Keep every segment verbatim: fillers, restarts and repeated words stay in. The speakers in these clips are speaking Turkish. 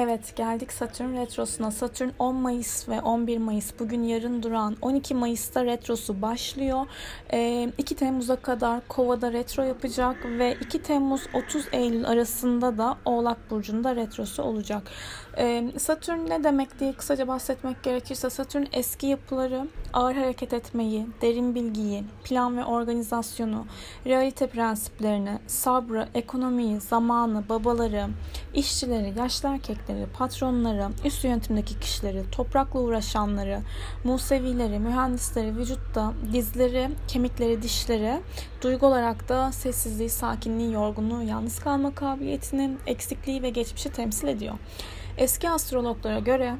Evet, geldik Satürn Retrosu'na. Satürn on Mayıs ve on bir Mayıs, bugün yarın duran, on iki Mayıs'ta Retrosu başlıyor. E, iki Temmuz'a kadar Kova'da Retro yapacak ve iki Temmuz otuz Eylül arasında da Oğlak Burcu'nda Retrosu olacak. E, Satürn ne demek diye kısaca bahsetmek gerekirse, Satürn eski yapıları, ağır hareket etmeyi, derin bilgiyi, plan ve organizasyonu, realite prensiplerini, sabrı, ekonomiyi, zamanı, babaları, işçileri, yaşlı erkekleri, patronları, üst yönetimdeki kişileri, toprakla uğraşanları, musevileri, mühendisleri, vücutta dizleri, kemikleri, dişleri, duygu olarak da sessizliği, sakinliği, yorgunluğu, yalnız kalma kabiliyetini, eksikliği ve geçmişi temsil ediyor. Eski astrologlara göre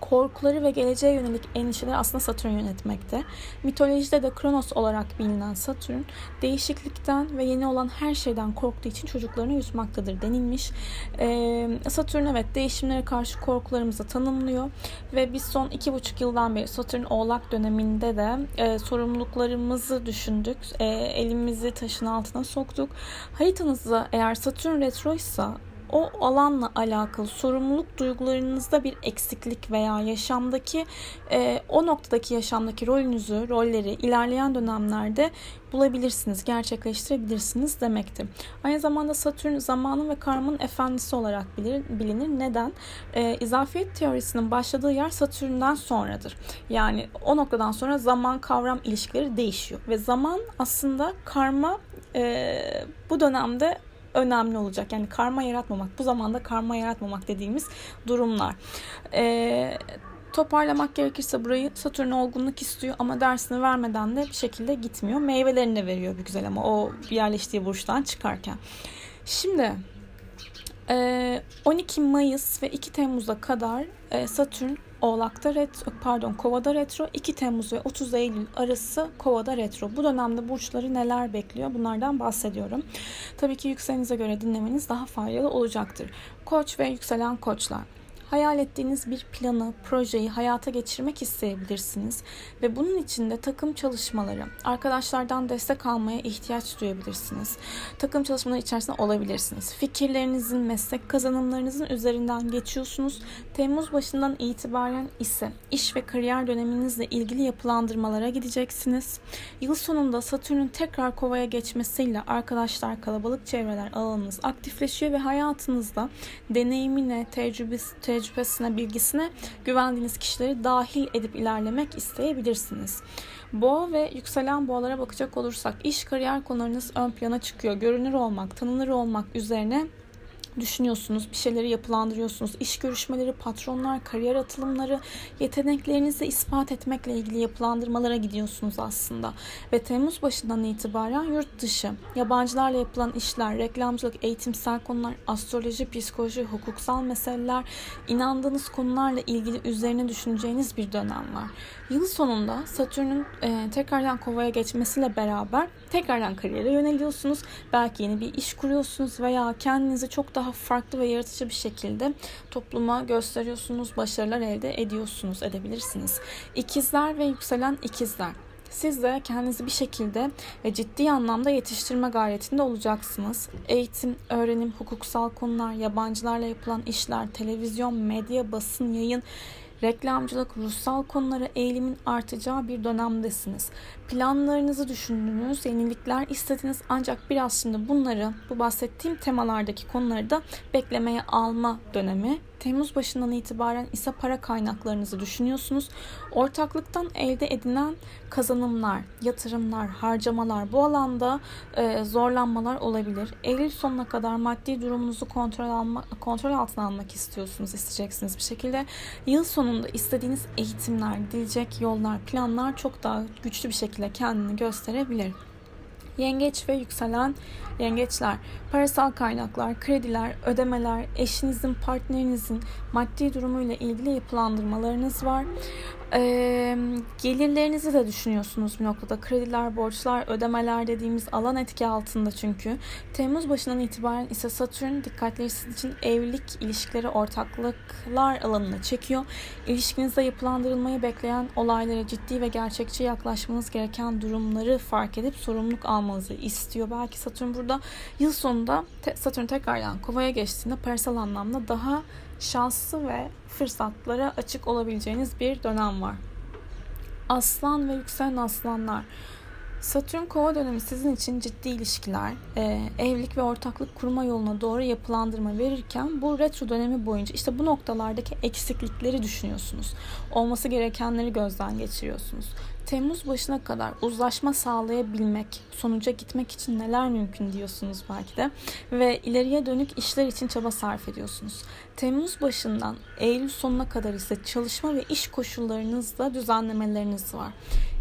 korkuları ve geleceğe yönelik endişeleri aslında Satürn yönetmekte. Mitolojide de Kronos olarak bilinen Satürn, değişiklikten ve yeni olan her şeyden korktuğu için çocuklarını yutmaktadır denilmiş. Ee, Satürn evet değişimlere karşı korkularımızı tanımlıyor ve biz son iki buçuk yıldan beri Satürn Oğlak döneminde de e, sorumluluklarımızı düşündük. E, elimizi taşın altına soktuk. Haritanızda eğer Satürn retroysa o alanla alakalı sorumluluk duygularınızda bir eksiklik veya yaşamdaki e, o noktadaki yaşamdaki rolünüzü, rolleri ilerleyen dönemlerde bulabilirsiniz, gerçekleştirebilirsiniz demektir. Aynı zamanda Satürn zamanın ve karmanın efendisi olarak bilir, bilinir. Neden? E, izafiyet teorisinin başladığı yer Satürn'den sonradır. Yani o noktadan sonra zaman kavram ilişkileri değişiyor ve zaman aslında karma e, bu dönemde önemli olacak. Yani karma yaratmamak, bu zamanda karma yaratmamak dediğimiz durumlar. Ee, toparlamak gerekirse burayı, Satürn olgunluk istiyor ama dersini vermeden de bir şekilde gitmiyor. Meyvelerini de veriyor bir güzel ama o yerleştiği burçtan çıkarken. Şimdi on iki Mayıs ve iki Temmuz'a kadar Satürn Oğlak'ta retro, pardon Kova'da retro, iki Temmuz ve otuz Eylül arası Kova'da retro. Bu dönemde burçları neler bekliyor? Bunlardan bahsediyorum. Tabii ki yükselenize göre dinlemeniz daha faydalı olacaktır. Koç ve yükselen koçlar. Hayal ettiğiniz bir planı, projeyi hayata geçirmek isteyebilirsiniz ve bunun için de takım çalışmaları, arkadaşlardan destek almaya ihtiyaç duyabilirsiniz. Takım çalışmaları içerisinde olabilirsiniz. Fikirlerinizin, meslek kazanımlarınızın üzerinden geçiyorsunuz. Temmuz başından itibaren ise iş ve kariyer döneminizle ilgili yapılandırmalara gideceksiniz. Yıl sonunda Satürn'ün tekrar Kova'ya geçmesiyle arkadaşlar, kalabalık çevreler, alanınız aktifleşiyor ve hayatınızda deneyimine, tecrübesi, tecrübesine, bilgisine güvendiğiniz kişileri dahil edip ilerlemek isteyebilirsiniz. Boğa ve yükselen boğalara bakacak olursak, iş kariyer konularınız ön plana çıkıyor. Görünür olmak, tanınır olmak üzerine düşünüyorsunuz, bir şeyleri yapılandırıyorsunuz. İş görüşmeleri, patronlar, kariyer atılımları, yeteneklerinizi ispat etmekle ilgili yapılandırmalara gidiyorsunuz aslında. Ve Temmuz başından itibaren yurt dışı, yabancılarla yapılan işler, reklamcılık, eğitimsel konular, astroloji, psikoloji, hukuksal meseleler, inandığınız konularla ilgili üzerine düşüneceğiniz bir dönem var. Yıl sonunda Satürn'ün e, tekrardan Kova'ya geçmesiyle beraber tekrardan kariyere yöneliyorsunuz. Belki yeni bir iş kuruyorsunuz veya kendinizi çok daha farklı ve yaratıcı bir şekilde topluma gösteriyorsunuz, başarılar elde ediyorsunuz, edebilirsiniz. İkizler ve yükselen ikizler. Siz de kendinizi bir şekilde ve ciddi anlamda yetiştirme gayretinde olacaksınız. Eğitim, öğrenim, hukuksal konular, yabancılarla yapılan işler, televizyon, medya, basın, yayın, reklamcılık, ruhsal konulara eğilimin artacağı bir dönemdesiniz. Planlarınızı düşündünüz, yenilikler istediniz ancak biraz şimdi bunları, bu bahsettiğim temalardaki konuları da beklemeye alma dönemi. Temmuz başından itibaren ise para kaynaklarınızı düşünüyorsunuz. Ortaklıktan elde edilen kazanımlar, yatırımlar, harcamalar, bu alanda e, zorlanmalar olabilir. Eylül sonuna kadar maddi durumunuzu kontrol alma, kontrol altına almak istiyorsunuz, isteyeceksiniz bir şekilde. Yıl sonunda istediğiniz eğitimler, gidecek yollar, planlar çok daha güçlü bir şekilde kendini gösterebilir. Yengeç ve yükselen yengeçler, parasal kaynaklar, krediler, ödemeler, eşinizin, partnerinizin maddi durumuyla ilgili yapılandırmalarınız var. Ee, gelirlerinizi de düşünüyorsunuz bir noktada. Krediler, borçlar, ödemeler dediğimiz alan etki altında çünkü. Temmuz başından itibaren ise Satürn dikkatleri sizin için evlilik ilişkileri, ortaklıklar alanına çekiyor. İlişkinizde yapılandırılmayı bekleyen olaylara ciddi ve gerçekçi yaklaşmanız gereken durumları fark edip sorumluluk almanızı istiyor. Belki Satürn burada burada yıl sonunda Satürn tekrardan Kova'ya geçtiğinde parasal anlamda daha şanslı ve fırsatlara açık olabileceğiniz bir dönem var. Aslan ve yükselen aslanlar. Satürn Kova dönemi sizin için ciddi ilişkiler, evlilik ve ortaklık kurma yoluna doğru yapılandırma verirken bu retro dönemi boyunca işte bu noktalardaki eksiklikleri düşünüyorsunuz. Olması gerekenleri gözden geçiriyorsunuz. Temmuz başına kadar uzlaşma sağlayabilmek, sonuca gitmek için neler mümkün diyorsunuz belki de ve ileriye dönük işler için çaba sarf ediyorsunuz. Temmuz başından Eylül sonuna kadar ise çalışma ve iş koşullarınızda düzenlemeleriniz var.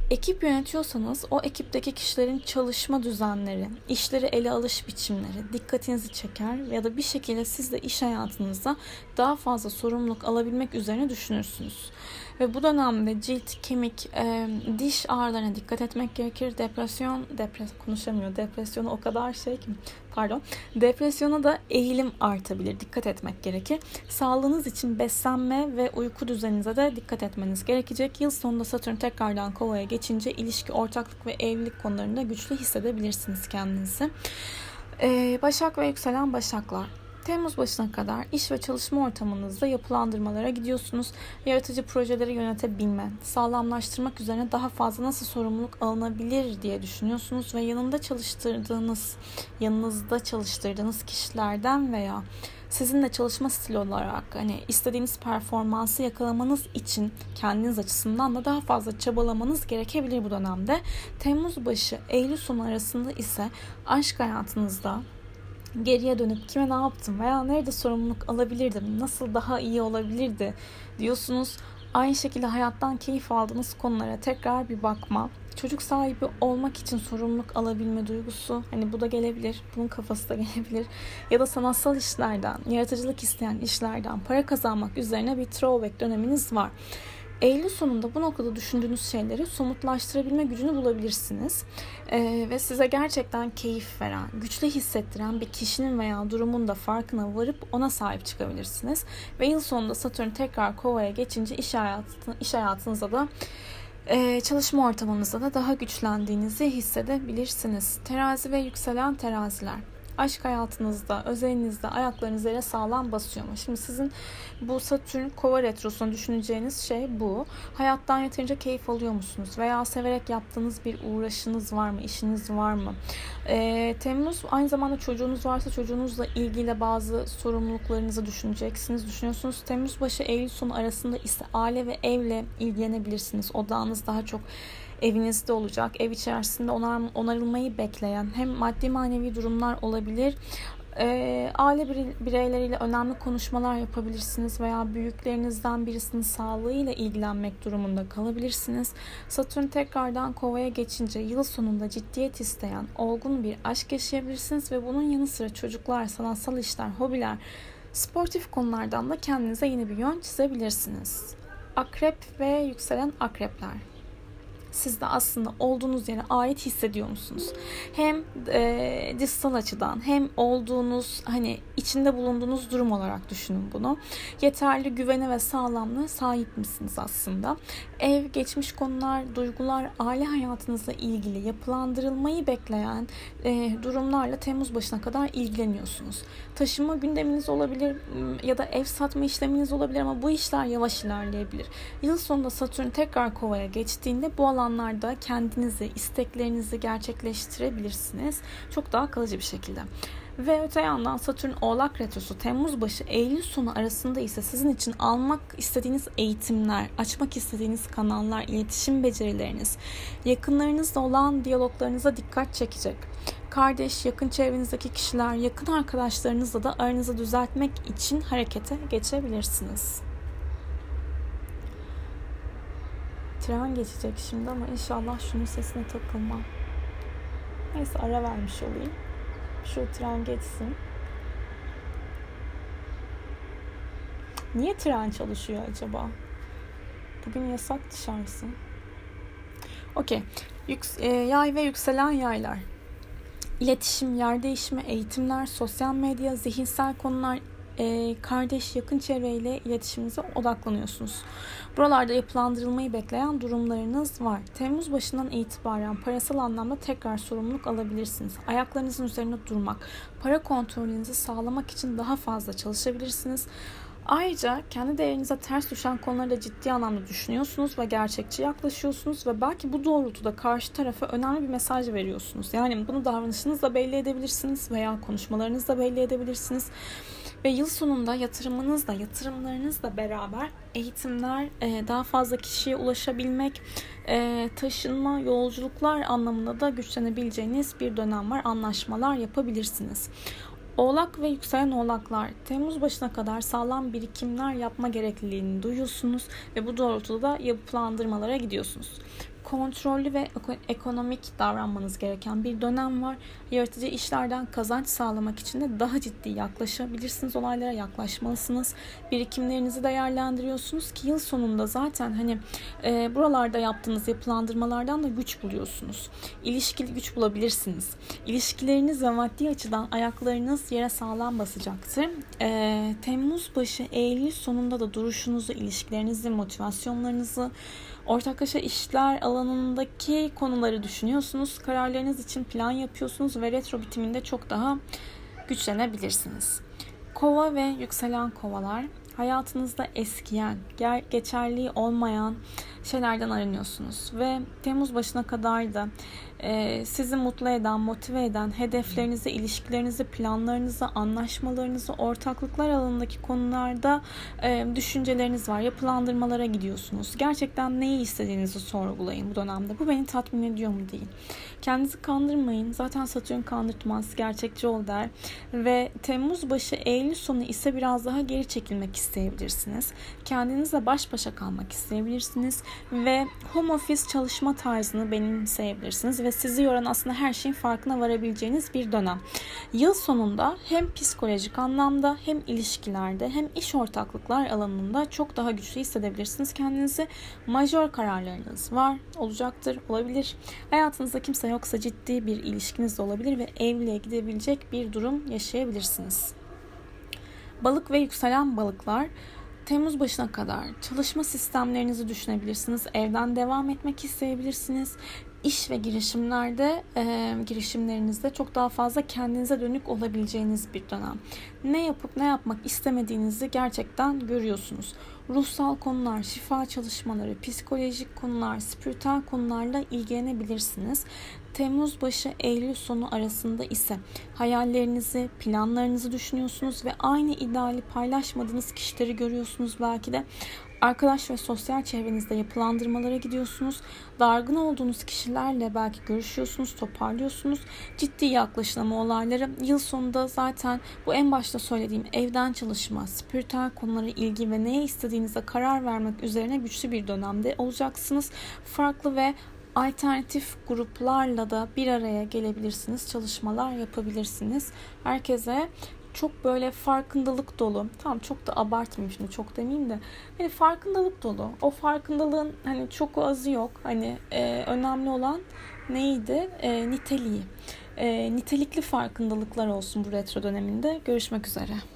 Ekip yönetiyorsanız o ekipteki kişilerin çalışma düzenleri, işleri ele alış biçimleri dikkatinizi çeker ya da bir şekilde siz de iş hayatınızda daha fazla sorumluluk alabilmek üzerine düşünürsünüz. Ve bu dönemde cilt, kemik, e, diş ağrılarına dikkat etmek gerekir. Depresyon, depres konuşamıyor. Depresyonu o kadar şey ki, pardon. Depresyona da eğilim artabilir. Dikkat etmek gerekir. Sağlığınız için beslenme ve uyku düzeninize de dikkat etmeniz gerekecek. Yıl sonunda Satürn tekrardan Kova'ya geçince ilişki, ortaklık ve evlilik konularında güçlü hissedebilirsiniz kendinizi. E, Başak ve yükselen Başaklar. Temmuz başına kadar iş ve çalışma ortamınızda yapılandırmalara gidiyorsunuz. Yaratıcı projeleri yönetebilme, sağlamlaştırmak üzerine daha fazla nasıl sorumluluk alınabilir diye düşünüyorsunuz ve yanında çalıştırdığınız, yanınızda çalıştırdığınız kişilerden veya sizinle çalışma stili olarak hani istediğiniz performansı yakalamanız için kendiniz açısından da daha fazla çabalamanız gerekebilir bu dönemde. Temmuz başı Eylül sonu arasında ise aşk hayatınızda geriye dönüp kime ne yaptım veya nerede sorumluluk alabilirdim, nasıl daha iyi olabilirdi diyorsunuz. Aynı şekilde hayattan keyif aldığınız konulara tekrar bir bakma. Çocuk sahibi olmak için sorumluluk alabilme duygusu. Hani bu da gelebilir, bunun kafası da gelebilir. Ya da sanatsal işlerden, yaratıcılık isteyen işlerden para kazanmak üzerine bir throwback döneminiz var. Eylül sonunda bu noktada düşündüğünüz şeyleri somutlaştırabilme gücünü bulabilirsiniz. Ee, ve size gerçekten keyif veren, güçlü hissettiren bir kişinin veya durumun da farkına varıp ona sahip çıkabilirsiniz. Ve yıl sonunda Satürn tekrar Kova'ya geçince iş, hayatı, iş hayatınıza da e, çalışma ortamınızda da daha güçlendiğinizi hissedebilirsiniz. Terazi ve yükselen teraziler. Aşk hayatınızda, özelinizde, ayaklarınız yere sağlam basıyor mu? Şimdi sizin bu Satürn Kova retrosunu düşüneceğiniz şey bu. Hayattan yeterince keyif alıyor musunuz? Veya severek yaptığınız bir uğraşınız var mı? İşiniz var mı? E, Temmuz aynı zamanda çocuğunuz varsa çocuğunuzla ilgili bazı sorumluluklarınızı düşüneceksiniz. Düşünüyorsunuz. Temmuz başı Eylül sonu arasında ise aile ve evle ilgilenebilirsiniz. Odağınız daha çok evinizde olacak. Ev içerisinde onar, onarılmayı bekleyen hem maddi manevi durumlar olabilir. E, aile bireyleriyle önemli konuşmalar yapabilirsiniz veya büyüklerinizden birisinin sağlığıyla ilgilenmek durumunda kalabilirsiniz. Satürn tekrardan Kova'ya geçince yıl sonunda ciddiyet isteyen olgun bir aşk yaşayabilirsiniz ve bunun yanı sıra çocuklar, sanatsal işler, hobiler, sportif konulardan da kendinize yeni bir yön çizebilirsiniz. Akrep ve yükselen akrepler. Siz de aslında olduğunuz yere ait hissediyor musunuz? Hem e, distal açıdan hem olduğunuz hani içinde bulunduğunuz durum olarak düşünün bunu. Yeterli güvene ve sağlamlığa sahip misiniz aslında? Ev, geçmiş konular, duygular, aile hayatınızla ilgili yapılandırılmayı bekleyen e, durumlarla Temmuz başına kadar ilgileniyorsunuz. Taşınma gündeminiz olabilir ya da ev satma işleminiz olabilir ama bu işler yavaş ilerleyebilir. Yıl sonunda Satürn tekrar Kova'ya geçtiğinde bu alan alanlarda kendinizi, isteklerinizi gerçekleştirebilirsiniz. Çok daha kalıcı bir şekilde. Ve öte yandan Satürn Oğlak retrosu Temmuz başı Eylül sonu arasında ise sizin için almak istediğiniz eğitimler, açmak istediğiniz kanallar, iletişim becerileriniz, yakınlarınızla olan diyaloglarınıza dikkat çekecek. Kardeş, yakın çevrenizdeki kişiler, yakın arkadaşlarınızla da aranızı düzeltmek için harekete geçebilirsiniz. Tren geçecek şimdi ama inşallah şunun sesine takılmam. Neyse ara vermiş olayım. Şu tren geçsin. Niye tren çalışıyor acaba? Bugün yasak dışarısı. Okey. Yük- e, yay ve yükselen yaylar. İletişim, yer değişimi, eğitimler, sosyal medya, zihinsel konular, e, kardeş, yakın çevreyle iletişiminize odaklanıyorsunuz. Buralarda yapılandırılmayı bekleyen durumlarınız var. Temmuz başından itibaren parasal anlamda tekrar sorumluluk alabilirsiniz. Ayaklarınızın üzerinde durmak, para kontrolünüzü sağlamak için daha fazla çalışabilirsiniz. Ayrıca kendi değerinize ters düşen konuları da ciddi anlamda düşünüyorsunuz ve gerçekçi yaklaşıyorsunuz ve belki bu doğrultuda karşı tarafa önemli bir mesaj veriyorsunuz. Yani bunu davranışınızla belli edebilirsiniz veya konuşmalarınızla belli edebilirsiniz. Ve yıl sonunda yatırımınızla, yatırımlarınızla beraber eğitimler, daha fazla kişiye ulaşabilmek, taşınma, yolculuklar anlamında da güçlenebileceğiniz bir dönem var. Anlaşmalar yapabilirsiniz. Oğlak ve yükselen oğlaklar, Temmuz başına kadar sağlam birikimler yapma gerekliliğini duyuyorsunuz ve bu doğrultuda da yapılandırmalara gidiyorsunuz. Kontrollü ve ekonomik davranmanız gereken bir dönem var. Yaratıcı işlerden kazanç sağlamak için de daha ciddi yaklaşabilirsiniz, olaylara yaklaşmalısınız. Birikimlerinizi değerlendiriyorsunuz ki yıl sonunda zaten hani e, buralarda yaptığınız yapılandırmalardan da güç buluyorsunuz. İlişkili güç bulabilirsiniz. İlişkileriniz ve maddi açıdan ayaklarınız yere sağlam basacaktır. E, Temmuz başı, Eylül sonunda da duruşunuzu, ilişkilerinizi, motivasyonlarınızı, ortaklaşa işler alanındaki konuları düşünüyorsunuz, kararlarınız için plan yapıyorsunuz ve retro bitiminde çok daha güçlenebilirsiniz. Kova ve yükselen kovalar, hayatınızda eskiyen, geçerli olmayan şeylerden arınıyorsunuz ve Temmuz başına kadar da e, sizi mutlu eden, motive eden hedeflerinizi, ilişkilerinizi, planlarınızı, anlaşmalarınızı, ortaklıklar alanındaki konularda e, düşünceleriniz var. Yapılandırmalara gidiyorsunuz. Gerçekten neyi istediğinizi sorgulayın bu dönemde. Bu beni tatmin ediyor mu deyin. Kendinizi kandırmayın. Zaten Satürn kandırtmaz. Gerçekçi ol der. Ve Temmuz başı, Eylül sonu ise biraz daha geri çekilmek isteyebilirsiniz. Kendinizle baş başa kalmak isteyebilirsiniz. Ve home office çalışma tarzını benimseyebilirsiniz ve sizi yoran aslında her şeyin farkına varabileceğiniz bir dönem. Yıl sonunda hem psikolojik anlamda hem ilişkilerde hem iş ortaklıklar alanında çok daha güçlü hissedebilirsiniz kendinizi. Majör kararlarınız var, olacaktır, olabilir. Hayatınızda kimse yoksa ciddi bir ilişkiniz de olabilir ve evliliğe gidebilecek bir durum yaşayabilirsiniz. Balık ve yükselen balıklar, Temmuz başına kadar çalışma sistemlerinizi düşünebilirsiniz. Evden devam etmek isteyebilirsiniz. İş ve girişimlerde, e, girişimlerinizde çok daha fazla kendinize dönük olabileceğiniz bir dönem. Ne yapıp ne yapmak istemediğinizi gerçekten görüyorsunuz. Ruhsal konular, şifa çalışmaları, psikolojik konular, spiritüel konularla ilgilenebilirsiniz. Temmuz başı, Eylül sonu arasında ise hayallerinizi, planlarınızı düşünüyorsunuz ve aynı ideali paylaşmadığınız kişileri görüyorsunuz belki de. Arkadaş ve sosyal çevrenizde yapılandırmalara gidiyorsunuz. Dargın olduğunuz kişilerle belki görüşüyorsunuz, toparlıyorsunuz. Ciddi yaklaşılma olayları. Yıl sonunda zaten bu en başta söylediğim evden çalışma, spiritüel konulara ilgi ve neye istediğinize karar vermek üzerine güçlü bir dönemde olacaksınız. Farklı ve alternatif gruplarla da bir araya gelebilirsiniz. Çalışmalar yapabilirsiniz. Herkese çok böyle farkındalık dolu, tamam çok da abartmayayım şimdi, çok demeyeyim de hani farkındalık dolu, o farkındalığın hani çok azı yok, hani e, önemli olan neydi, e, niteliği e, nitelikli farkındalıklar olsun bu retro döneminde. Görüşmek üzere.